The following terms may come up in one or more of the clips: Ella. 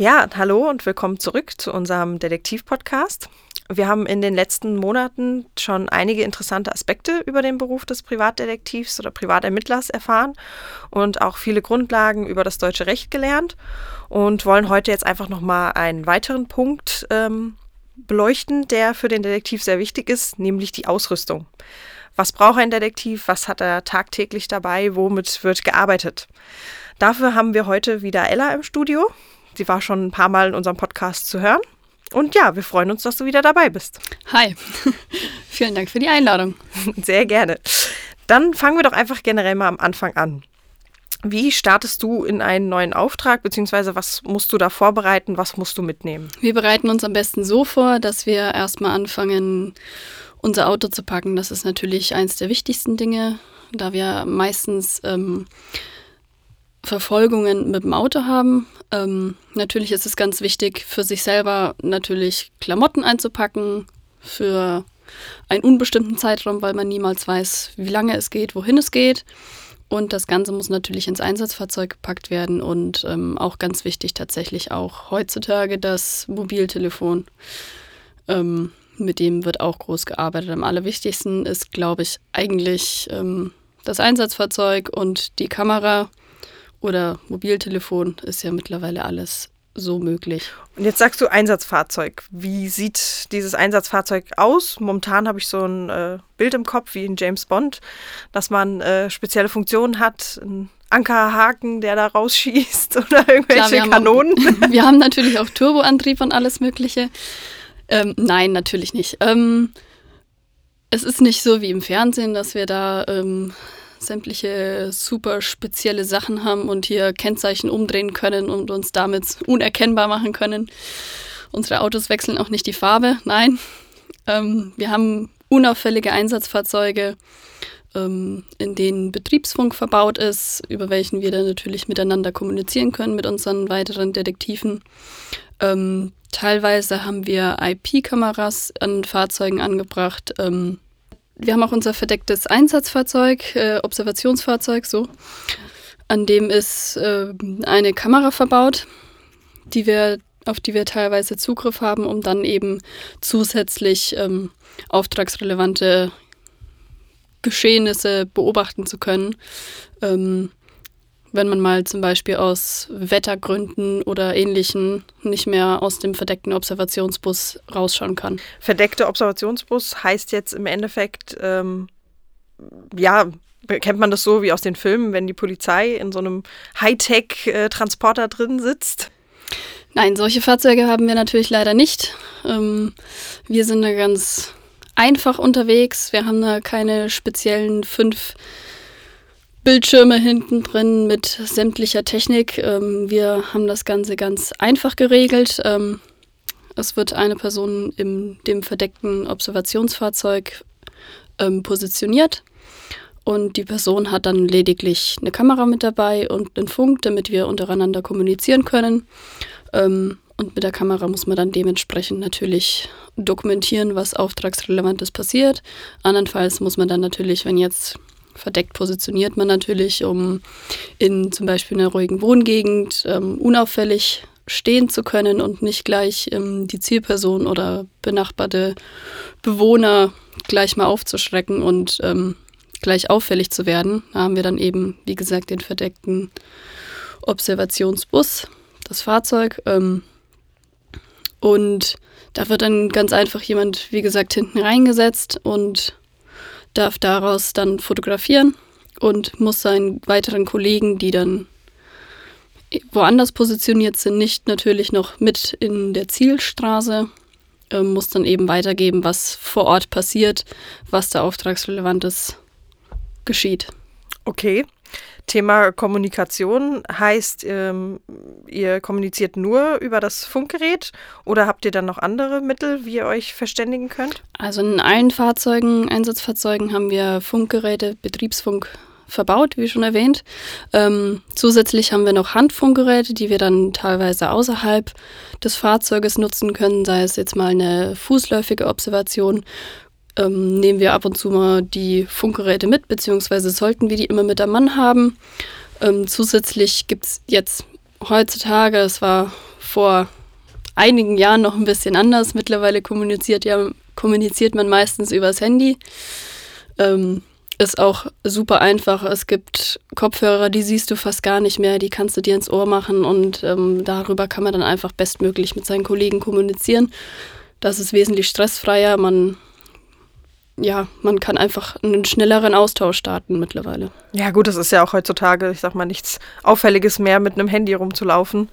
Ja, hallo und willkommen zurück zu unserem Detektiv-Podcast. Wir haben in den letzten Monaten schon einige interessante Aspekte über den Beruf des Privatdetektivs oder Privatermittlers erfahren und auch viele Grundlagen über das deutsche Recht gelernt und wollen heute jetzt einfach nochmal einen weiteren Punkt beleuchten, der für den Detektiv sehr wichtig ist, nämlich die Ausrüstung. Was braucht ein Detektiv? Was hat er tagtäglich dabei? Womit wird gearbeitet? Dafür haben wir heute wieder Ella im Studio. Sie war schon ein paar Mal in unserem Podcast zu hören. Und ja, wir freuen uns, dass du wieder dabei bist. Hi, vielen Dank für die Einladung. Sehr gerne. Dann fangen wir doch einfach generell mal am Anfang an. Wie startest du in einen neuen Auftrag, beziehungsweise was musst du da vorbereiten, was musst du mitnehmen? Wir bereiten uns am besten so vor, dass wir erstmal anfangen, unser Auto zu packen. Das ist natürlich eins der wichtigsten Dinge, da wir meistens Verfolgungen mit dem Auto haben. Natürlich ist es ganz wichtig, für sich selber natürlich Klamotten einzupacken für einen unbestimmten Zeitraum, weil man niemals weiß, wie lange es geht, wohin es geht. Und das Ganze muss natürlich ins Einsatzfahrzeug gepackt werden und auch ganz wichtig tatsächlich auch heutzutage das Mobiltelefon. Mit dem wird auch groß gearbeitet. Am allerwichtigsten ist, glaube ich, eigentlich das Einsatzfahrzeug und die Kamera. Oder Mobiltelefon ist ja mittlerweile alles so möglich. Und jetzt sagst du Einsatzfahrzeug. Wie sieht dieses Einsatzfahrzeug aus? Momentan habe ich so ein Bild im Kopf wie in James Bond, dass man spezielle Funktionen hat, einen Ankerhaken, der da rausschießt oder irgendwelche Kanonen. Wir haben natürlich auch Turboantrieb und alles Mögliche. Nein, natürlich nicht. Es ist nicht so wie im Fernsehen, dass wir da sämtliche super spezielle Sachen haben und hier Kennzeichen umdrehen können und uns damit unerkennbar machen können. Unsere Autos wechseln auch nicht die Farbe, nein. Wir haben unauffällige Einsatzfahrzeuge, in denen Betriebsfunk verbaut ist, über welchen wir dann natürlich miteinander kommunizieren können mit unseren weiteren Detektiven. Teilweise haben wir IP-Kameras an Fahrzeugen angebracht. Wir haben auch unser verdecktes Einsatzfahrzeug, Observationsfahrzeug, so. An dem ist eine Kamera verbaut, auf die wir teilweise Zugriff haben, um dann eben zusätzlich auftragsrelevante Geschehnisse beobachten zu können. Wenn man mal zum Beispiel aus Wettergründen oder Ähnlichem nicht mehr aus dem verdeckten Observationsbus rausschauen kann. Verdeckter Observationsbus heißt jetzt im Endeffekt, kennt man das so wie aus den Filmen, wenn die Polizei in so einem Hightech-Transporter drin sitzt? Nein, solche Fahrzeuge haben wir natürlich leider nicht. Wir sind da ganz einfach unterwegs. Wir haben da keine speziellen 5 Bildschirme hinten drin mit sämtlicher Technik. Wir haben das Ganze ganz einfach geregelt. Es wird eine Person in dem verdeckten Observationsfahrzeug positioniert und die Person hat dann lediglich eine Kamera mit dabei und einen Funk, damit wir untereinander kommunizieren können. Und mit der Kamera muss man dann dementsprechend natürlich dokumentieren, was Auftragsrelevantes passiert. Andernfalls muss man dann natürlich, wenn jetzt verdeckt positioniert man natürlich, um in zum Beispiel einer ruhigen Wohngegend unauffällig stehen zu können und nicht gleich die Zielperson oder benachbarte Bewohner gleich mal aufzuschrecken und gleich auffällig zu werden. Da haben wir dann eben, wie gesagt, den verdeckten Observationsbus, das Fahrzeug. Und da wird dann ganz einfach jemand, wie gesagt, hinten reingesetzt und darf daraus dann fotografieren und muss seinen weiteren Kollegen, die dann woanders positioniert sind, nicht natürlich noch mit in der Zielstraße, muss dann eben weitergeben, was vor Ort passiert, was da Auftragsrelevantes geschieht. Okay. Thema Kommunikation heißt, ihr kommuniziert nur über das Funkgerät oder habt ihr dann noch andere Mittel, wie ihr euch verständigen könnt? Also in allen Fahrzeugen, Einsatzfahrzeugen haben wir Funkgeräte, Betriebsfunk verbaut, wie schon erwähnt. Zusätzlich haben wir noch Handfunkgeräte, die wir dann teilweise außerhalb des Fahrzeuges nutzen können, sei es jetzt mal eine fußläufige Observation. Nehmen wir ab und zu mal die Funkgeräte mit, beziehungsweise sollten wir die immer mit am Mann haben. Zusätzlich gibt es jetzt heutzutage, es war vor einigen Jahren noch ein bisschen anders. Mittlerweile kommuniziert man meistens übers Handy. Ist auch super einfach. Es gibt Kopfhörer, die siehst du fast gar nicht mehr, die kannst du dir ins Ohr machen und darüber kann man dann einfach bestmöglich mit seinen Kollegen kommunizieren. Das ist wesentlich stressfreier. Man kann einfach einen schnelleren Austausch starten mittlerweile. Ja gut, das ist ja auch heutzutage, ich sag mal, nichts Auffälliges mehr, mit einem Handy rumzulaufen.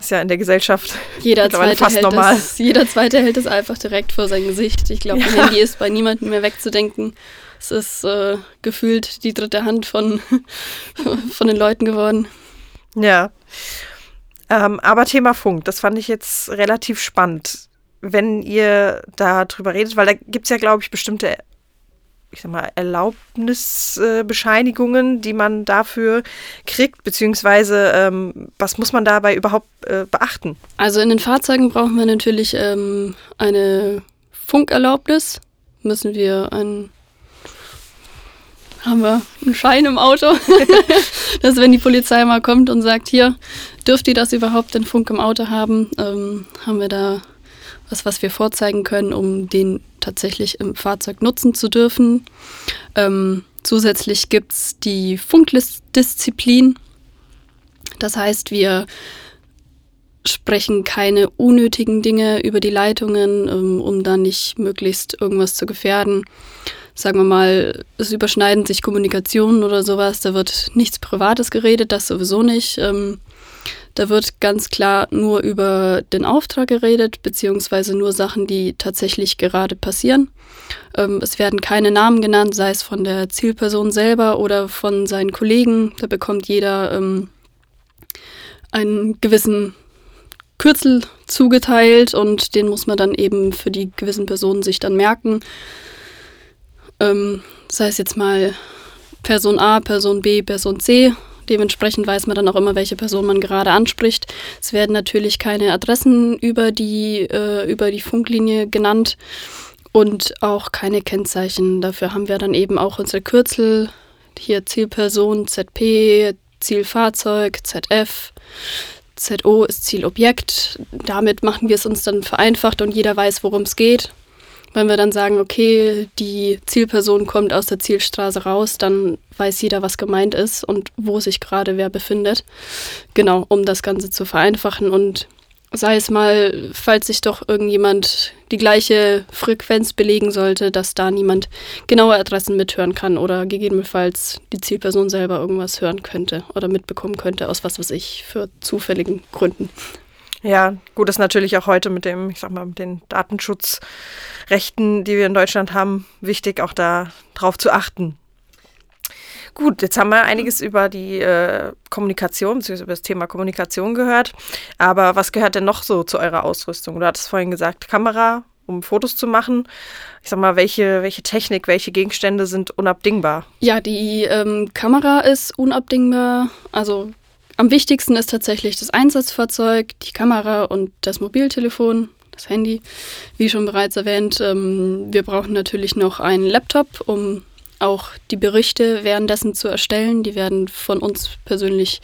Ist ja in der Gesellschaft mittlerweile fast normal. Jeder Zweite hält es einfach direkt vor sein Gesicht. Ich glaube, ein Handy ist bei niemandem mehr wegzudenken. Es ist gefühlt die dritte Hand von den Leuten geworden. Ja, aber Thema Funk, das fand ich jetzt relativ spannend. Wenn ihr da drüber redet, weil da gibt es ja, glaube ich, bestimmte, ich sag mal, Erlaubnisbescheinigungen, die man dafür kriegt, beziehungsweise was muss man dabei überhaupt beachten? Also in den Fahrzeugen brauchen wir natürlich eine Funkerlaubnis, haben wir einen Schein im Auto, dass wenn die Polizei mal kommt und sagt, hier, dürft ihr das überhaupt, den Funk im Auto haben, haben wir da was wir vorzeigen können, um den tatsächlich im Fahrzeug nutzen zu dürfen. Zusätzlich gibt es die Funkdisziplin. Das heißt, wir sprechen keine unnötigen Dinge über die Leitungen, um dann nicht möglichst irgendwas zu gefährden. Sagen wir mal, es überschneiden sich Kommunikationen oder sowas, da wird nichts Privates geredet, das sowieso nicht. Da wird ganz klar nur über den Auftrag geredet, beziehungsweise nur Sachen, die tatsächlich gerade passieren. Es werden keine Namen genannt, sei es von der Zielperson selber oder von seinen Kollegen. Da bekommt jeder einen gewissen Kürzel zugeteilt und den muss man dann eben für die gewissen Personen sich dann merken. Sei es jetzt mal Person A, Person B, Person C. Dementsprechend weiß man dann auch immer, welche Person man gerade anspricht. Es werden natürlich keine Adressen über die Funklinie genannt und auch keine Kennzeichen. Dafür haben wir dann eben auch unsere Kürzel, hier Zielperson, ZP, Zielfahrzeug, ZF, ZO ist Zielobjekt. Damit machen wir es uns dann vereinfacht und jeder weiß, worum es geht. Wenn wir dann sagen, okay, die Zielperson kommt aus der Zielstraße raus, dann weiß jeder, was gemeint ist und wo sich gerade wer befindet. Genau, um das Ganze zu vereinfachen. Und sei es mal, falls sich doch irgendjemand die gleiche Frequenz belegen sollte, dass da niemand genaue Adressen mithören kann oder gegebenenfalls die Zielperson selber irgendwas hören könnte oder mitbekommen könnte, aus was weiß ich, für zufälligen Gründen. Ja, gut, das ist natürlich auch heute mit dem, ich sag mal, mit den Datenschutzrechten, die wir in Deutschland haben, wichtig, auch da drauf zu achten. Gut, jetzt haben wir einiges über die Kommunikation, beziehungsweise über das Thema Kommunikation gehört. Aber was gehört denn noch so zu eurer Ausrüstung? Du hattest vorhin gesagt, Kamera, um Fotos zu machen. Ich sag mal, welche Technik, welche Gegenstände sind unabdingbar? Ja, die Kamera ist unabdingbar, also am wichtigsten ist tatsächlich das Einsatzfahrzeug, die Kamera und das Mobiltelefon, das Handy. Wie schon bereits erwähnt, wir brauchen natürlich noch einen Laptop, um auch die Berichte währenddessen zu erstellen. Die werden von uns persönlich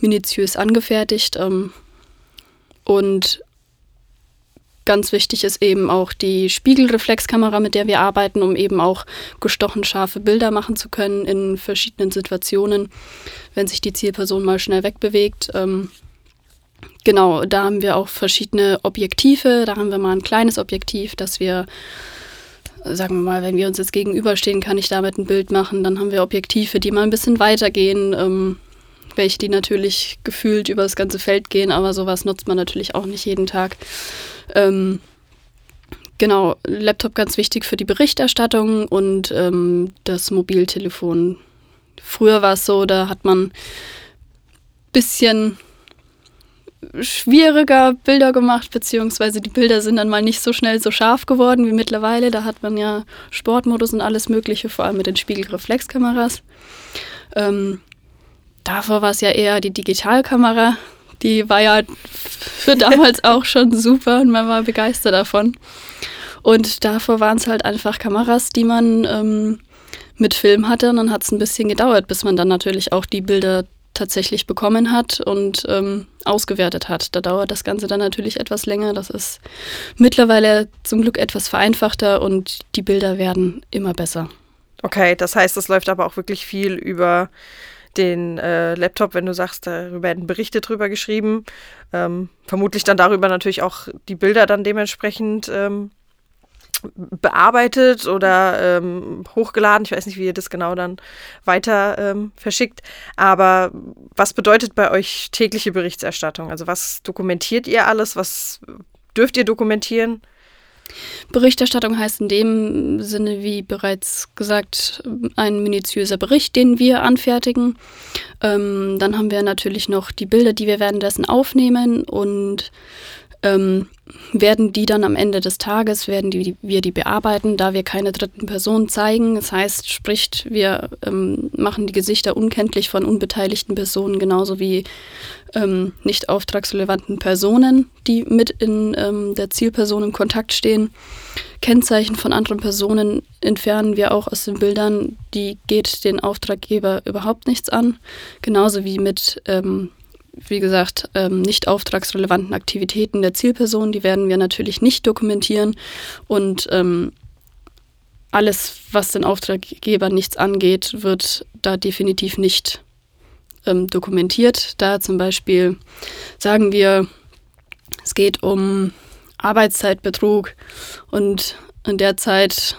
minutiös angefertigt. Und ganz wichtig ist eben auch die Spiegelreflexkamera, mit der wir arbeiten, um eben auch gestochen scharfe Bilder machen zu können in verschiedenen Situationen, wenn sich die Zielperson mal schnell wegbewegt. Genau, da haben wir auch verschiedene Objektive. Da haben wir mal ein kleines Objektiv, dass wir, sagen wir mal, wenn wir uns jetzt gegenüberstehen, kann ich damit ein Bild machen. Dann haben wir Objektive, die mal ein bisschen weiter gehen, welche die natürlich gefühlt über das ganze Feld gehen, aber sowas nutzt man natürlich auch nicht jeden Tag. Genau, Laptop ganz wichtig für die Berichterstattung und das Mobiltelefon. Früher war es so, da hat man ein bisschen schwieriger Bilder gemacht, beziehungsweise die Bilder sind dann mal nicht so schnell so scharf geworden wie mittlerweile. Da hat man ja Sportmodus und alles Mögliche, vor allem mit den Spiegelreflexkameras. Davor war es ja eher die Digitalkamera, die war ja für damals auch schon super und man war begeistert davon. Und davor waren es halt einfach Kameras, die man mit Film hatte und dann hat es ein bisschen gedauert, bis man dann natürlich auch die Bilder tatsächlich bekommen hat und ausgewertet hat. Da dauert das Ganze dann natürlich etwas länger. Das ist mittlerweile zum Glück etwas vereinfachter und die Bilder werden immer besser. Okay, das heißt, es läuft aber auch wirklich viel über den Laptop, wenn du sagst, darüber werden Berichte drüber geschrieben. Vermutlich dann darüber natürlich auch die Bilder dann dementsprechend bearbeitet oder hochgeladen. Ich weiß nicht, wie ihr das genau dann weiter verschickt. Aber was bedeutet bei euch tägliche Berichterstattung? Also was dokumentiert ihr alles? Was dürft ihr dokumentieren? Berichterstattung heißt in dem Sinne, wie bereits gesagt, ein minutiöser Bericht, den wir anfertigen. Dann haben wir natürlich noch die Bilder, die wir währenddessen aufnehmen und werden die dann am Ende des Tages, werden wir die bearbeiten, da wir keine dritten Personen zeigen. Das heißt, spricht, wir machen die Gesichter unkenntlich von unbeteiligten Personen, genauso wie nicht auftragsrelevanten Personen, die mit in der Zielperson im Kontakt stehen. Kennzeichen von anderen Personen entfernen wir auch aus den Bildern. Die geht den Auftraggeber überhaupt nichts an, genauso wie mit wie gesagt, nicht auftragsrelevanten Aktivitäten der Zielperson, die werden wir natürlich nicht dokumentieren. Und alles, was den Auftraggeber nichts angeht, wird da definitiv nicht dokumentiert. Da zum Beispiel sagen wir, es geht um Arbeitszeitbetrug und in der Zeit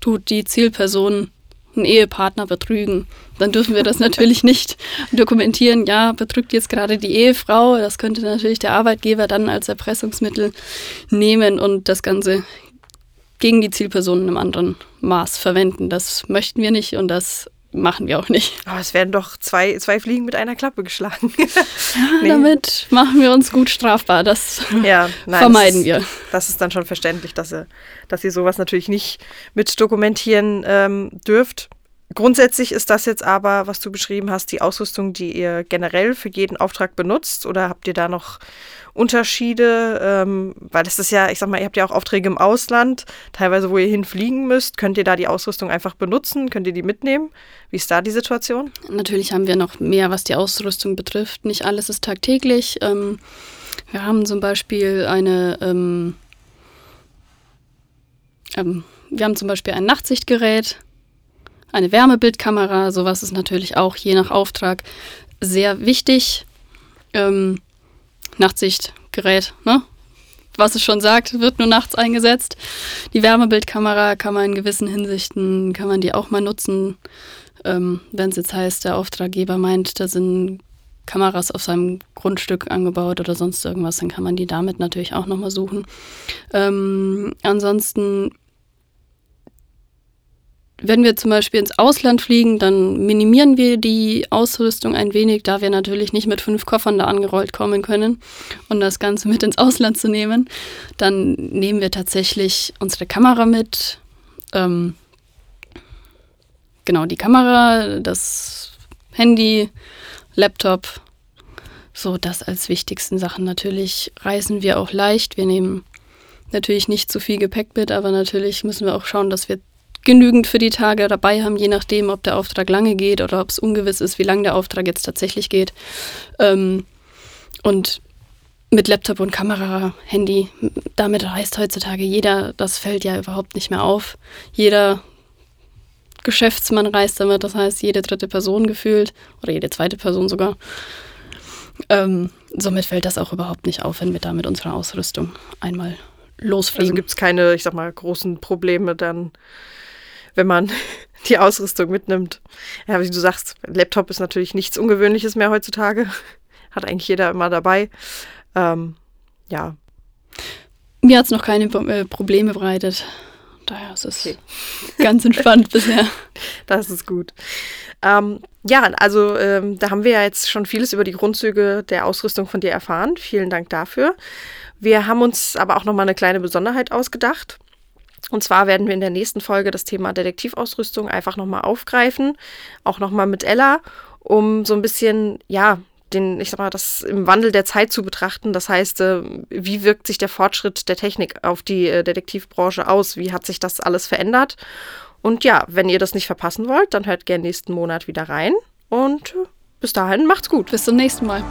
tut die Zielperson einen Ehepartner betrügen, dann dürfen wir das natürlich nicht dokumentieren. Ja, betrügt jetzt gerade die Ehefrau, das könnte natürlich der Arbeitgeber dann als Erpressungsmittel nehmen und das Ganze gegen die Zielpersonen in einem anderen Maß verwenden. Das möchten wir nicht und das machen wir auch nicht. Aber es werden doch zwei Fliegen mit einer Klappe geschlagen. Nee. Damit machen wir uns gut strafbar. Das vermeiden wir. Das ist dann schon verständlich, dass ihr sowas natürlich nicht mit dokumentieren dürft. Grundsätzlich ist das jetzt aber, was du beschrieben hast, die Ausrüstung, die ihr generell für jeden Auftrag benutzt. Oder habt ihr da noch Unterschiede? Weil das ist ja, ich sag mal, ihr habt ja auch Aufträge im Ausland, teilweise wo ihr hinfliegen müsst. Könnt ihr da die Ausrüstung einfach benutzen? Könnt ihr die mitnehmen? Wie ist da die Situation? Natürlich haben wir noch mehr, was die Ausrüstung betrifft. Nicht alles ist tagtäglich. Wir haben zum Beispiel ein Nachtsichtgerät, eine Wärmebildkamera, sowas ist natürlich auch je nach Auftrag sehr wichtig. Nachtsichtgerät, ne? Was es schon sagt, wird nur nachts eingesetzt. Die Wärmebildkamera kann man in gewissen Hinsichten, kann man die auch mal nutzen. Wenn es jetzt heißt, der Auftraggeber meint, da sind Kameras auf seinem Grundstück angebaut oder sonst irgendwas, dann kann man die damit natürlich auch nochmal suchen. Ansonsten, wenn wir zum Beispiel ins Ausland fliegen, dann minimieren wir die Ausrüstung ein wenig, da wir natürlich nicht mit 5 Koffern da angerollt kommen können und das Ganze mit ins Ausland zu nehmen. Dann nehmen wir tatsächlich unsere Kamera mit. Genau, die Kamera, das Handy, Laptop, so das als wichtigsten Sachen. Natürlich reisen wir auch leicht. Wir nehmen natürlich nicht zu viel Gepäck mit, aber natürlich müssen wir auch schauen, dass wir genügend für die Tage dabei haben, je nachdem, ob der Auftrag lange geht oder ob es ungewiss ist, wie lange der Auftrag jetzt tatsächlich geht. Und mit Laptop und Kamera, Handy, damit reist heutzutage jeder, das fällt ja überhaupt nicht mehr auf. Jeder Geschäftsmann reist damit, das heißt jede dritte Person gefühlt oder jede zweite Person sogar. Somit fällt das auch überhaupt nicht auf, wenn wir da mit unserer Ausrüstung einmal losfliegen. Also gibt es keine, ich sag mal, großen Probleme dann, wenn man die Ausrüstung mitnimmt. Ja, wie du sagst, Laptop ist natürlich nichts Ungewöhnliches mehr heutzutage. Hat eigentlich jeder immer dabei. Ja. Mir hat es noch keine Probleme bereitet. Daher ist es okay. Ganz entspannt bisher. Das ist gut. Da haben wir ja jetzt schon vieles über die Grundzüge der Ausrüstung von dir erfahren. Vielen Dank dafür. Wir haben uns aber auch nochmal eine kleine Besonderheit ausgedacht. Und zwar werden wir in der nächsten Folge das Thema Detektivausrüstung einfach nochmal aufgreifen, auch nochmal mit Ella, um so ein bisschen, das im Wandel der Zeit zu betrachten. Das heißt, wie wirkt sich der Fortschritt der Technik auf die Detektivbranche aus? Wie hat sich das alles verändert? Und ja, wenn ihr das nicht verpassen wollt, dann hört gerne nächsten Monat wieder rein. Und Bis dahin, macht's gut. Bis zum nächsten Mal.